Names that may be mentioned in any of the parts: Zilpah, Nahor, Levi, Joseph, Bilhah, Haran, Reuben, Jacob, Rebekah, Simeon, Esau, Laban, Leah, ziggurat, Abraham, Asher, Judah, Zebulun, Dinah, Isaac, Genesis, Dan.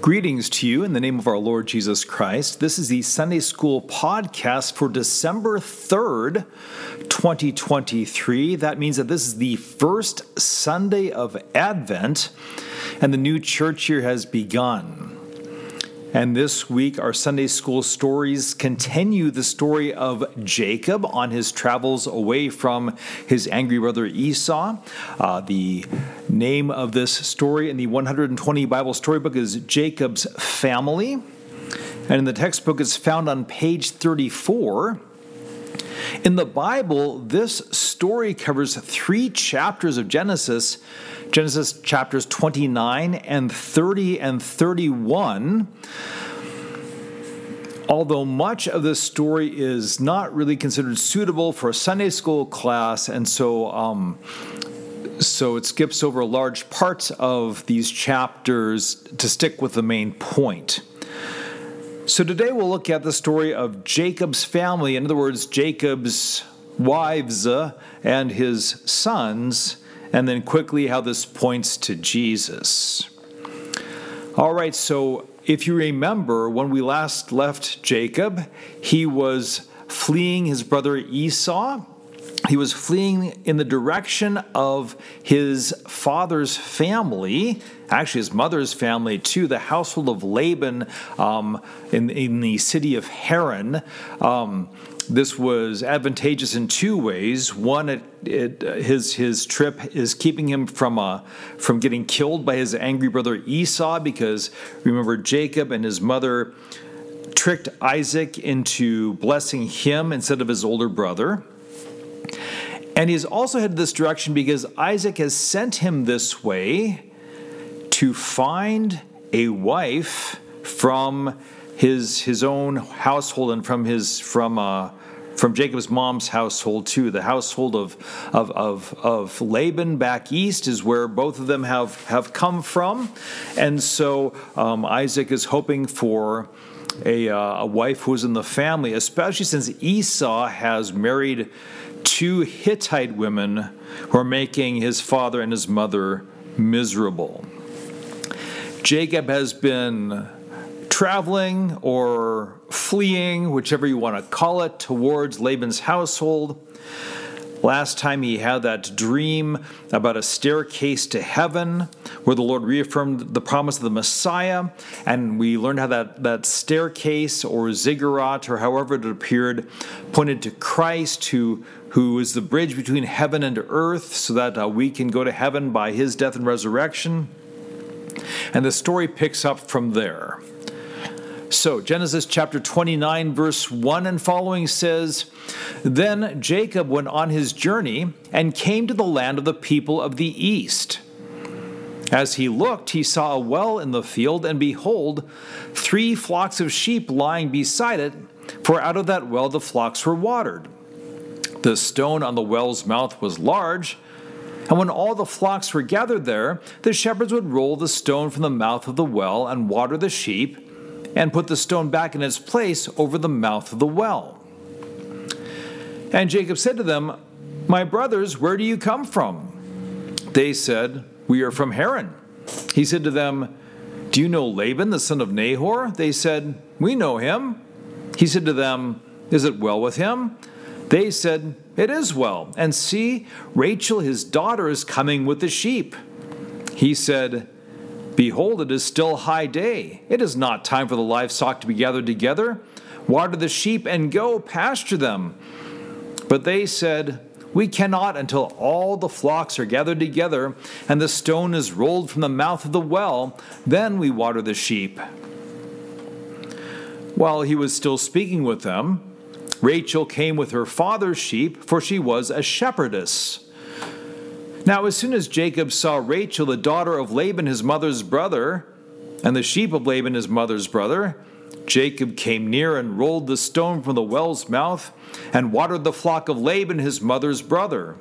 Greetings to you in the name of our Lord Jesus Christ. This is the Sunday School podcast for December 3rd, 2023. That means that this is the first Sunday of Advent, and the new church year has begun. And this week, our Sunday School stories continue the story of Jacob on his travels away from his angry brother Esau. The name of this story in the 120 Bible Storybook is Jacob's Family. And in the textbook, it's found on page 34. In the Bible, this story covers three chapters of Genesis, Genesis chapters 29 and 30 and 31. Although much of this story is not really considered suitable for a Sunday school class, and so it skips over large parts of these chapters to stick with the main point. So today we'll look at the story of Jacob's family, in other words, Jacob's wives and his sons, and then quickly how this points to Jesus. All right, so if you remember, when we last left Jacob, he was fleeing his brother Esau. He was fleeing in the direction of his father's family, actually his mother's family, to the household of Laban in the city of Haran. This was advantageous in two ways. One, his trip is keeping him from getting killed by his angry brother Esau, because remember, Jacob and his mother tricked Isaac into blessing him instead of his older brother. And he's also headed this direction because Isaac has sent him this way to find a wife from his own household and from Jacob's mom's household too. The household of Laban back east is where both of them have come from, and so Isaac is hoping for a wife who's in the family, especially since Esau has married two Hittite women who are making his father and his mother miserable. Jacob has been traveling or fleeing, whichever you want to call it, towards Laban's household. Last time he had that dream about a staircase to heaven where the Lord reaffirmed the promise of the Messiah, and we learned how that staircase or ziggurat or however it appeared pointed to Christ, who is the bridge between heaven and earth, so that we can go to heaven by his death and resurrection. And the story picks up from there. So Genesis chapter 29, verse 1 and following says, "Then Jacob went on his journey and came to the land of the people of the east. As he looked, he saw a well in the field, and behold, 3 flocks of sheep lying beside it, for out of that well the flocks were watered. The stone on the well's mouth was large, and when all the flocks were gathered there, the shepherds would roll the stone from the mouth of the well and water the sheep, and put the stone back in its place over the mouth of the well. And Jacob said to them, 'My brothers, where do you come from?' They said, 'We are from Haran.' He said to them, 'Do you know Laban, the son of Nahor?' They said, 'We know him.' He said to them, 'Is it well with him?' They said, 'It is well. And see, Rachel, his daughter, is coming with the sheep.' He said, 'Behold, it is still high day. It is not time for the livestock to be gathered together. Water the sheep and go pasture them.' But they said, 'We cannot until all the flocks are gathered together and the stone is rolled from the mouth of the well. Then we water the sheep.' While he was still speaking with them, Rachel came with her father's sheep, for she was a shepherdess. Now as soon as Jacob saw Rachel, the daughter of Laban, his mother's brother, and the sheep of Laban, his mother's brother, Jacob came near and rolled the stone from the well's mouth and watered the flock of Laban, his mother's brother.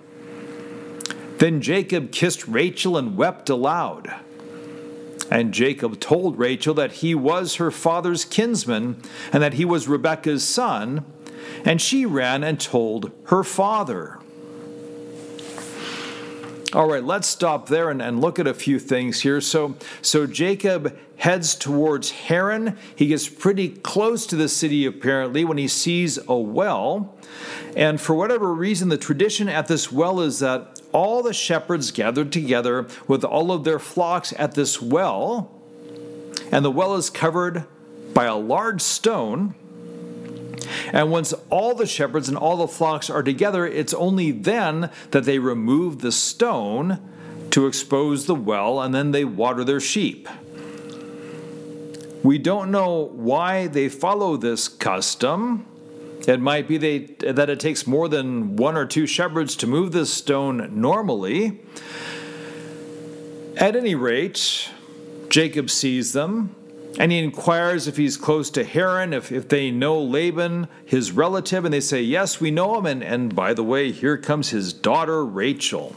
Then Jacob kissed Rachel and wept aloud. And Jacob told Rachel that he was her father's kinsman and that he was Rebekah's son, and she ran and told her father." All right, let's stop there and look at a few things here. So Jacob heads towards Haran. He gets pretty close to the city, apparently, when he sees a well. And for whatever reason, the tradition at this well is that all the shepherds gathered together with all of their flocks at this well. And the well is covered by a large stone. And once all the shepherds and all the flocks are together, it's only then that they remove the stone to expose the well, and then they water their sheep. We don't know why they follow this custom. It might be that it takes more than one or two shepherds to move this stone normally. At any rate, Jacob sees them, and he inquires if he's close to Haran, if they know Laban, his relative, and they say, yes, we know him, and by the way, here comes his daughter, Rachel.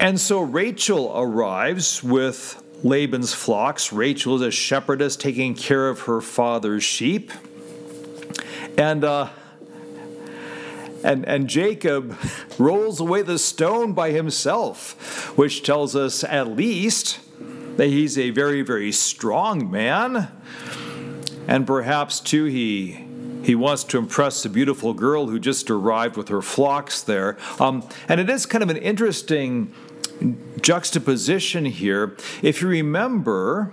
And so Rachel arrives with Laban's flocks. Rachel is a shepherdess taking care of her father's sheep. And Jacob rolls away the stone by himself, which tells us at least that he's a very, very strong man. And perhaps, too, he wants to impress the beautiful girl who just arrived with her flocks there. And it is kind of an interesting juxtaposition here. If you remember,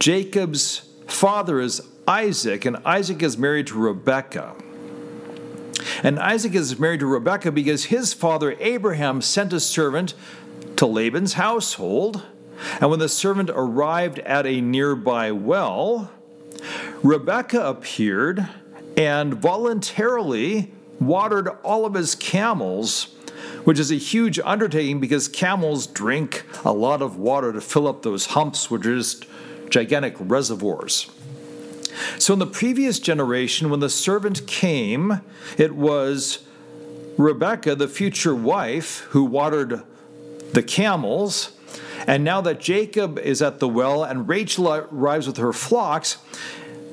Jacob's father is Isaac, and Isaac is married to Rebekah. And Isaac is married to Rebekah because his father Abraham sent a servant to Laban's household. And when the servant arrived at a nearby well, Rebekah appeared and voluntarily watered all of his camels, which is a huge undertaking because camels drink a lot of water to fill up those humps, which are just gigantic reservoirs. So in the previous generation, when the servant came, it was Rebekah, the future wife, who watered the camels. And now that Jacob is at the well and Rachel arrives with her flocks,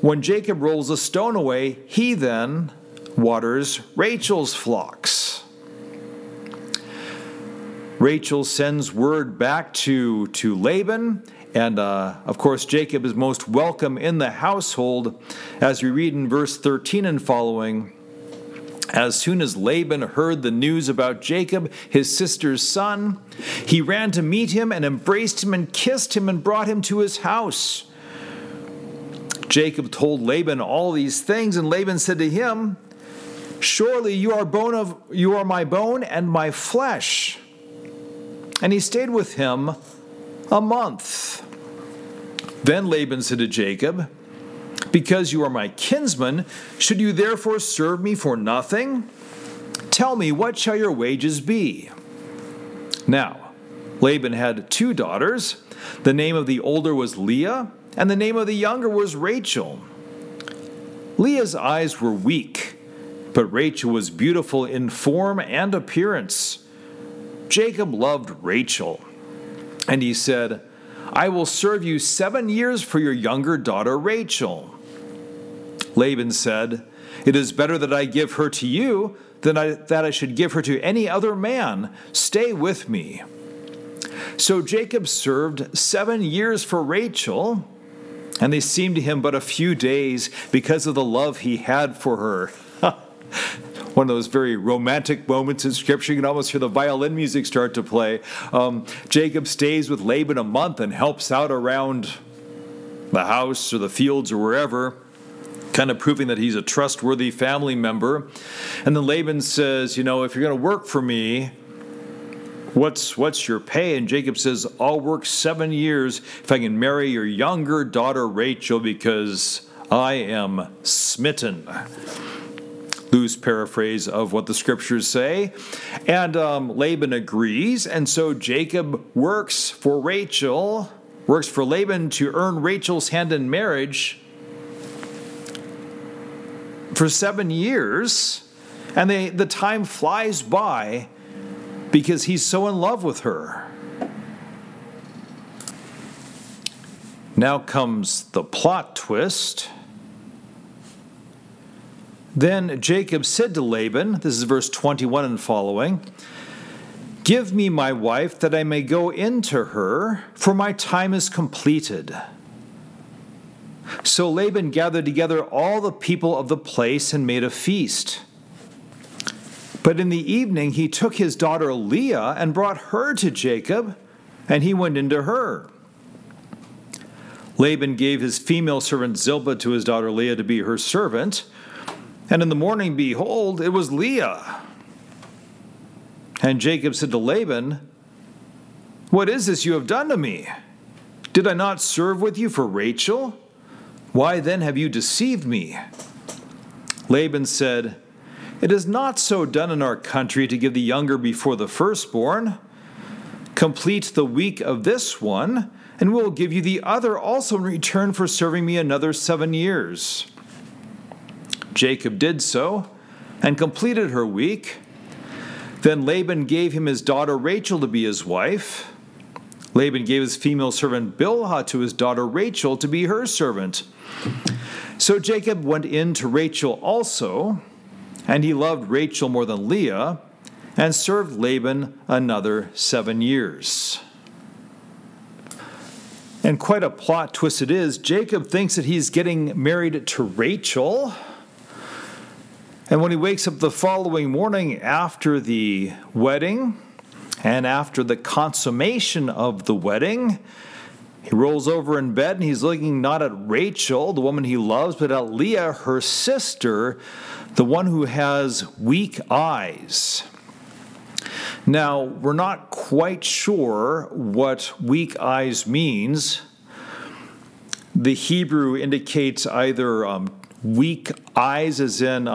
when Jacob rolls a stone away, he then waters Rachel's flocks. Rachel sends word back to Laban, and of course Jacob is most welcome in the household, as we read in verse 13 and following. As soon as Laban heard the news about Jacob, his sister's son, he ran to meet him and embraced him and kissed him and brought him to his house. Jacob told Laban all these things, and Laban said to him, "Surely you are my bone and my flesh." And he stayed with him a month. Then Laban said to Jacob, "Because you are my kinsman, should you therefore serve me for nothing? Tell me, what shall your wages be?" Now, Laban had two daughters. The name of the older was Leah, and the name of the younger was Rachel. Leah's eyes were weak, but Rachel was beautiful in form and appearance. Jacob loved Rachel, and he said, "I will serve you 7 years for your younger daughter Rachel." Laban said, "It is better that I give her to you than that I should give her to any other man. Stay with me." So Jacob served 7 years for Rachel, and they seemed to him but a few days because of the love he had for her. One of those very romantic moments in Scripture. You can almost hear the violin music start to play. Jacob stays with Laban a month and helps out around the house or the fields or wherever, kind of proving that he's a trustworthy family member. And then Laban says, "If you're going to work for me, what's your pay?" And Jacob says, "I'll work 7 years if I can marry your younger daughter Rachel, because I am smitten." Loose paraphrase of what the scriptures say. And Laban agrees, and so Jacob works for Laban to earn Rachel's hand in marriage for 7 years, and the time flies by because he's so in love with her. Now comes the plot twist. Then Jacob said to Laban, this is verse 21 and following, "Give me my wife that I may go into her, for my time is completed." So Laban gathered together all the people of the place and made a feast. But in the evening he took his daughter Leah and brought her to Jacob, and he went into her. Laban gave his female servant Zilpah to his daughter Leah to be her servant, and in the morning, behold, it was Leah. And Jacob said to Laban, "What is this you have done to me? Did I not serve with you for Rachel? Why then have you deceived me?" Laban said, "It is not so done in our country to give the younger before the firstborn. Complete the week of this one, and we will give you the other also in return for serving me another 7 years." Jacob did so, and completed her week. Then Laban gave him his daughter Rachel to be his wife. Laban gave his female servant Bilhah to his daughter Rachel to be her servant. So Jacob went in to Rachel also, and he loved Rachel more than Leah, and served Laban another 7 years. And quite a plot twist it is. Jacob thinks that he's getting married to Rachel, and when he wakes up the following morning after the wedding, and after the consummation of the wedding, he rolls over in bed and he's looking not at Rachel, the woman he loves, but at Leah, her sister, the one who has weak eyes. Now, we're not quite sure what weak eyes means. The Hebrew indicates either weak eyes as in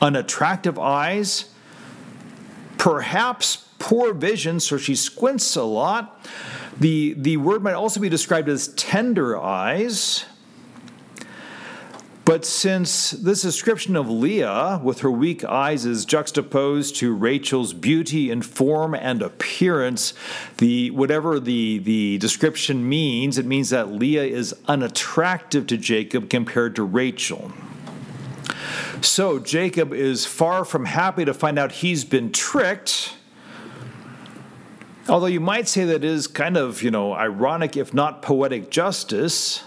unattractive eyes, perhaps poor vision, so she squints a lot. The word might also be described as tender eyes. But since this description of Leah with her weak eyes is juxtaposed to Rachel's beauty in form and appearance, whatever the description means, it means that Leah is unattractive to Jacob compared to Rachel. So Jacob is far from happy to find out he's been tricked, although you might say that it is kind of, ironic, if not poetic justice,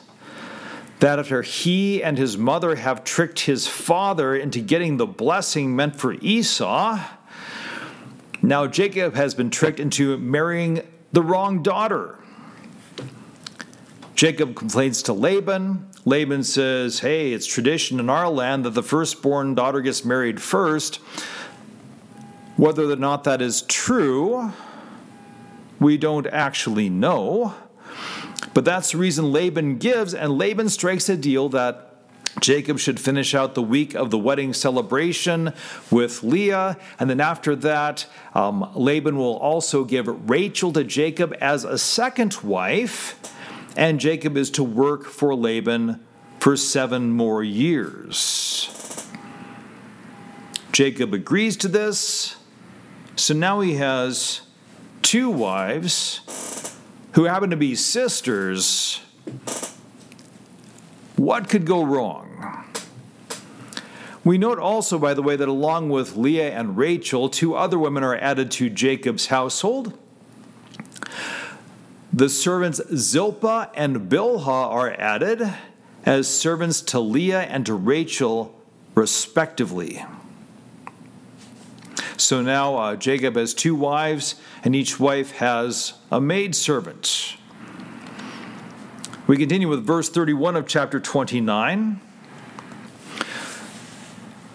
that after he and his mother have tricked his father into getting the blessing meant for Esau, now Jacob has been tricked into marrying the wrong daughter. Jacob complains to Laban. Laban says, "Hey, it's tradition in our land that the firstborn daughter gets married first. Whether or not that is true, we don't actually know." But that's the reason Laban gives, and Laban strikes a deal that Jacob should finish out the week of the wedding celebration with Leah, and then after that, Laban will also give Rachel to Jacob as a second wife. And Jacob is to work for Laban for 7 more years. Jacob agrees to this. So now he has 2 wives who happen to be sisters. What could go wrong? We note also, by the way, that along with Leah and Rachel, 2 other women are added to Jacob's household. The servants Zilpah and Bilhah are added as servants to Leah and to Rachel, respectively. So now Jacob has 2 wives, and each wife has a maidservant. We continue with verse 31 of chapter 29.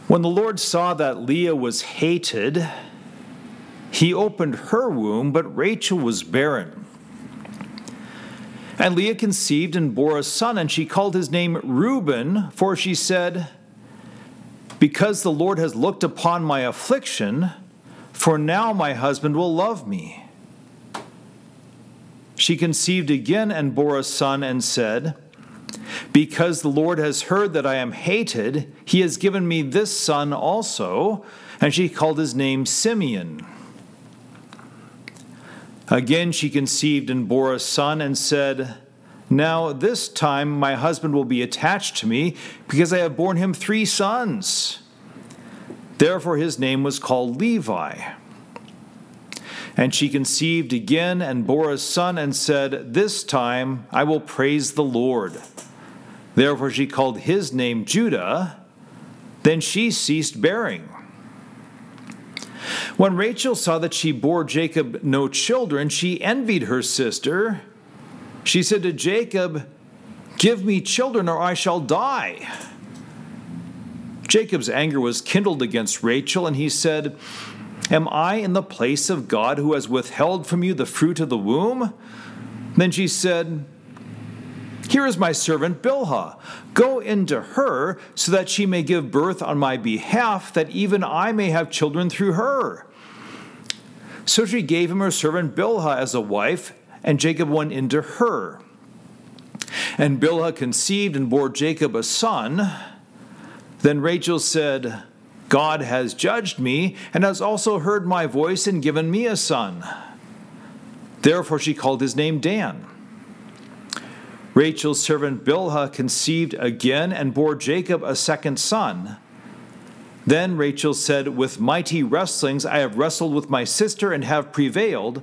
When the Lord saw that Leah was hated, he opened her womb, but Rachel was barren. And Leah conceived and bore a son, and she called his name Reuben, for she said, "Because the Lord has looked upon my affliction, for now my husband will love me." She conceived again and bore a son, and said, "Because the Lord has heard that I am hated, he has given me this son also," and she called his name Simeon. Again she conceived and bore a son, and said, Now this time my husband will be attached to me, because I have borne him 3 sons. Therefore his name was called Levi. And she conceived again and bore a son and said, This time I will praise the Lord. Therefore she called his name Judah. Then she ceased bearing. When Rachel saw that she bore Jacob no children, she envied her sister. She said to Jacob, Give me children or I shall die. Jacob's anger was kindled against Rachel, and he said, Am I in the place of God who has withheld from you the fruit of the womb? Then she said, Here is my servant Bilhah. Go into her so that she may give birth on my behalf, that even I may have children through her. So she gave him her servant Bilhah as a wife, and Jacob went into her. And Bilhah conceived and bore Jacob a son. Then Rachel said, God has judged me and has also heard my voice and given me a son. Therefore she called his name Dan. Rachel's servant Bilhah conceived again and bore Jacob a 2nd son. Then Rachel said, With mighty wrestlings I have wrestled with my sister and have prevailed.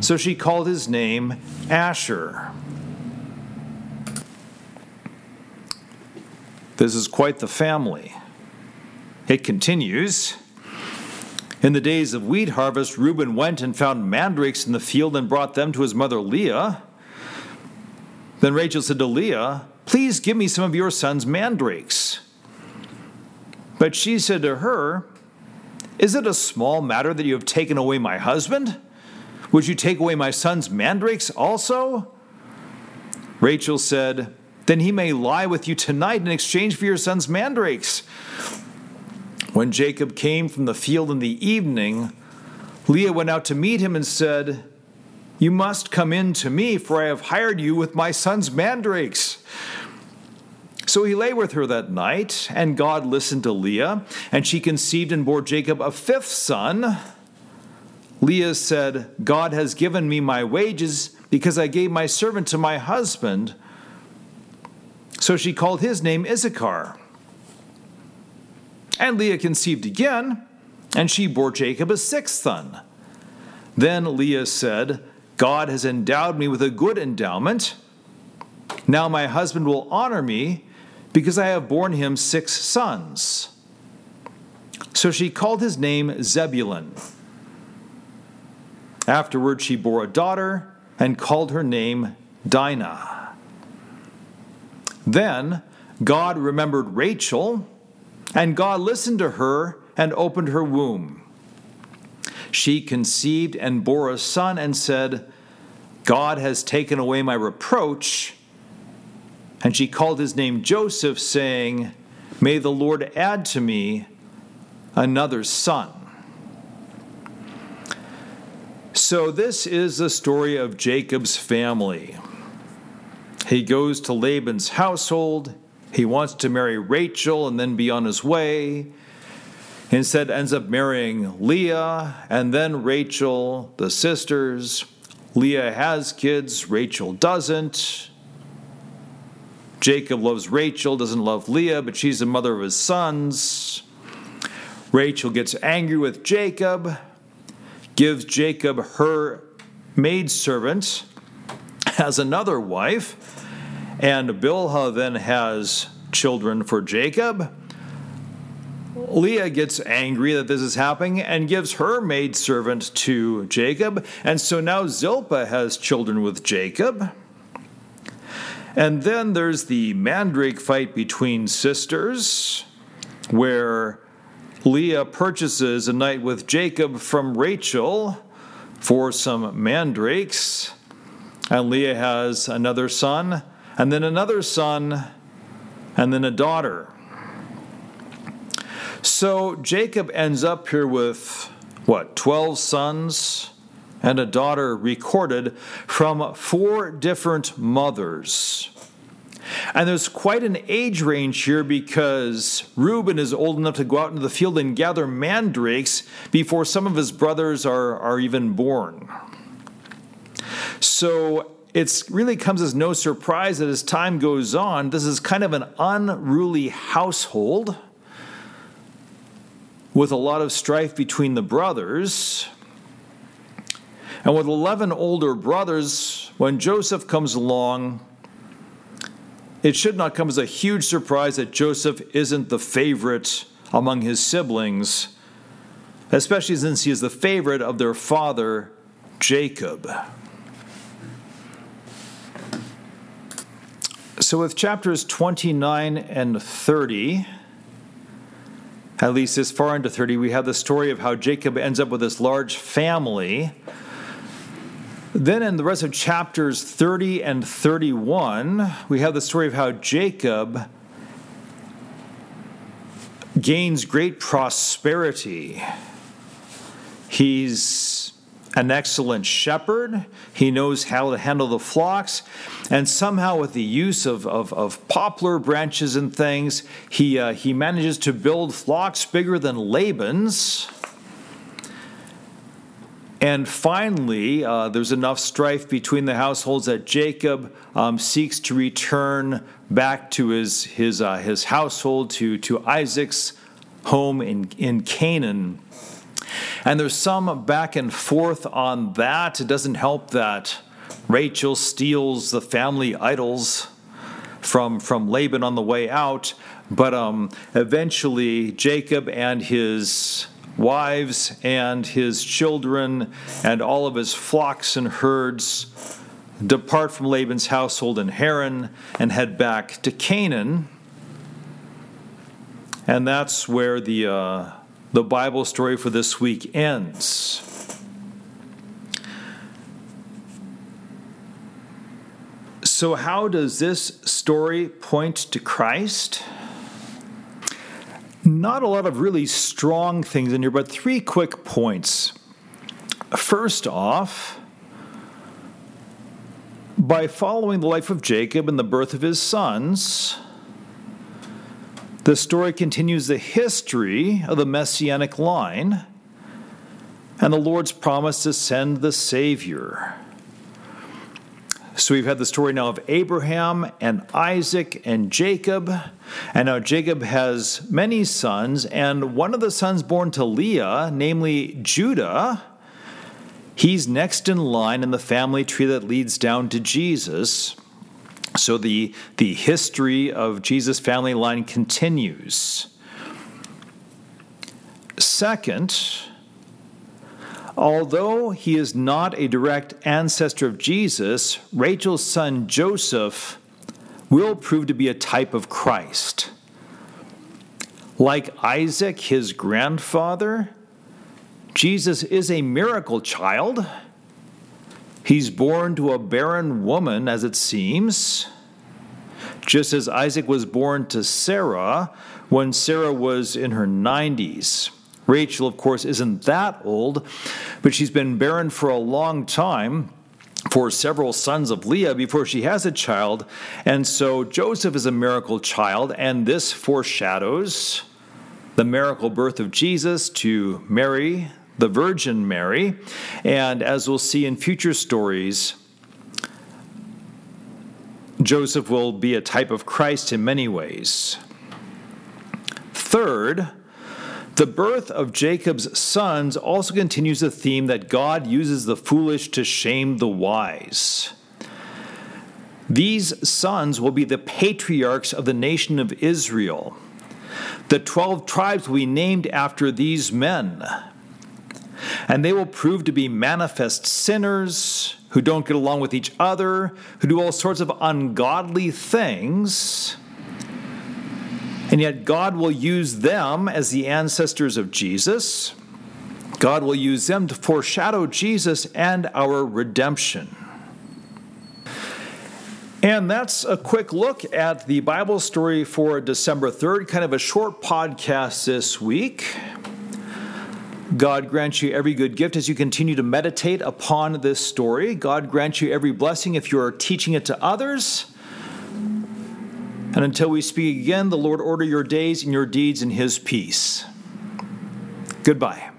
So she called his name Asher. This is quite the family. It continues. In the days of wheat harvest, Reuben went and found mandrakes in the field and brought them to his mother Leah. Then Rachel said to Leah, Please give me some of your son's mandrakes. But she said to her, Is it a small matter that you have taken away my husband? Would you take away my son's mandrakes also? Rachel said, Then he may lie with you tonight in exchange for your son's mandrakes. When Jacob came from the field in the evening, Leah went out to meet him and said, You must come in to me, for I have hired you with my son's mandrakes. So he lay with her that night, and God listened to Leah, and she conceived and bore Jacob a 5th son. Leah said, God has given me my wages, because I gave my servant to my husband. So she called his name Issachar. And Leah conceived again, and she bore Jacob a 6th son. Then Leah said, God has endowed me with a good endowment. Now my husband will honor me, because I have borne him 6 sons. So she called his name Zebulun. Afterward she bore a daughter and called her name Dinah. Then God remembered Rachel, and God listened to her and opened her womb. She conceived and bore a son and said, God has taken away my reproach. And she called his name Joseph, saying, May the Lord add to me another son. So this is the story of Jacob's family. He goes to Laban's household. He wants to marry Rachel and then be on his way. Instead, ends up marrying Leah and then Rachel, the sisters. Leah has kids. Rachel doesn't. Jacob loves Rachel, doesn't love Leah, but she's the mother of his sons. Rachel gets angry with Jacob, gives Jacob her maidservant as another wife. And Bilhah then has children for Jacob. Leah gets angry that this is happening and gives her maidservant to Jacob. And so now Zilpah has children with Jacob. And then there's the mandrake fight between sisters, where Leah purchases a night with Jacob from Rachel for some mandrakes. And Leah has another son. and then another son, and then a daughter. So Jacob ends up here with, 12 sons and a daughter recorded from 4 different mothers. And there's quite an age range here because Reuben is old enough to go out into the field and gather mandrakes before some of his brothers are even born. So it really comes as no surprise that as time goes on, this is kind of an unruly household with a lot of strife between the brothers. And with 11 older brothers, when Joseph comes along, it should not come as a huge surprise that Joseph isn't the favorite among his siblings, especially since he is the favorite of their father, Jacob. So with chapters 29 and 30, at least this far into 30, we have the story of how Jacob ends up with this large family. Then in the rest of chapters 30 and 31, we have the story of how Jacob gains great prosperity. He's an excellent shepherd. He knows how to handle the flocks. And somehow with the use of poplar branches and things, he manages to build flocks bigger than Laban's. And finally, there's enough strife between the households that Jacob seeks to return back to his household, to Isaac's home in Canaan. And there's some back and forth on that. It doesn't help that Rachel steals the family idols from Laban on the way out. But eventually, Jacob and his wives and his children and all of his flocks and herds depart from Laban's household in Haran and head back to Canaan. And that's where the Bible story for this week ends. So how does this story point to Christ? Not a lot of really strong things in here, but 3 quick points. First off, by following the life of Jacob and the birth of his sons, the story continues the history of the Messianic line and the Lord's promise to send the Savior. So we've had the story now of Abraham and Isaac and Jacob. And now Jacob has many sons, and one of the sons born to Leah, namely Judah, he's next in line in the family tree that leads down to Jesus. So the history of Jesus' family line continues. Second, although he is not a direct ancestor of Jesus, Rachel's son Joseph will prove to be a type of Christ. Like Isaac, his grandfather, Jesus is a miracle child. He's born to a barren woman, as it seems, just as Isaac was born to Sarah when Sarah was in her 90s. Rachel, of course, isn't that old, but she's been barren for a long time, for several sons of Leah before she has a child. And so Joseph is a miracle child, and this foreshadows the miracle birth of Jesus to Mary, the Virgin Mary. And as we'll see in future stories, Joseph will be a type of Christ in many ways. Third, the birth of Jacob's sons also continues the theme that God uses the foolish to shame the wise. These sons will be the patriarchs of the nation of Israel. The 12 tribes will be named after these men, and they will prove to be manifest sinners who don't get along with each other, who do all sorts of ungodly things. And yet God will use them as the ancestors of Jesus. God will use them to foreshadow Jesus and our redemption. And that's a quick look at the Bible story for December 3rd, kind of a short podcast this week. God grant you every good gift as you continue to meditate upon this story. God grant you every blessing if you are teaching it to others. And until we speak again, the Lord order your days and your deeds in His peace. Goodbye.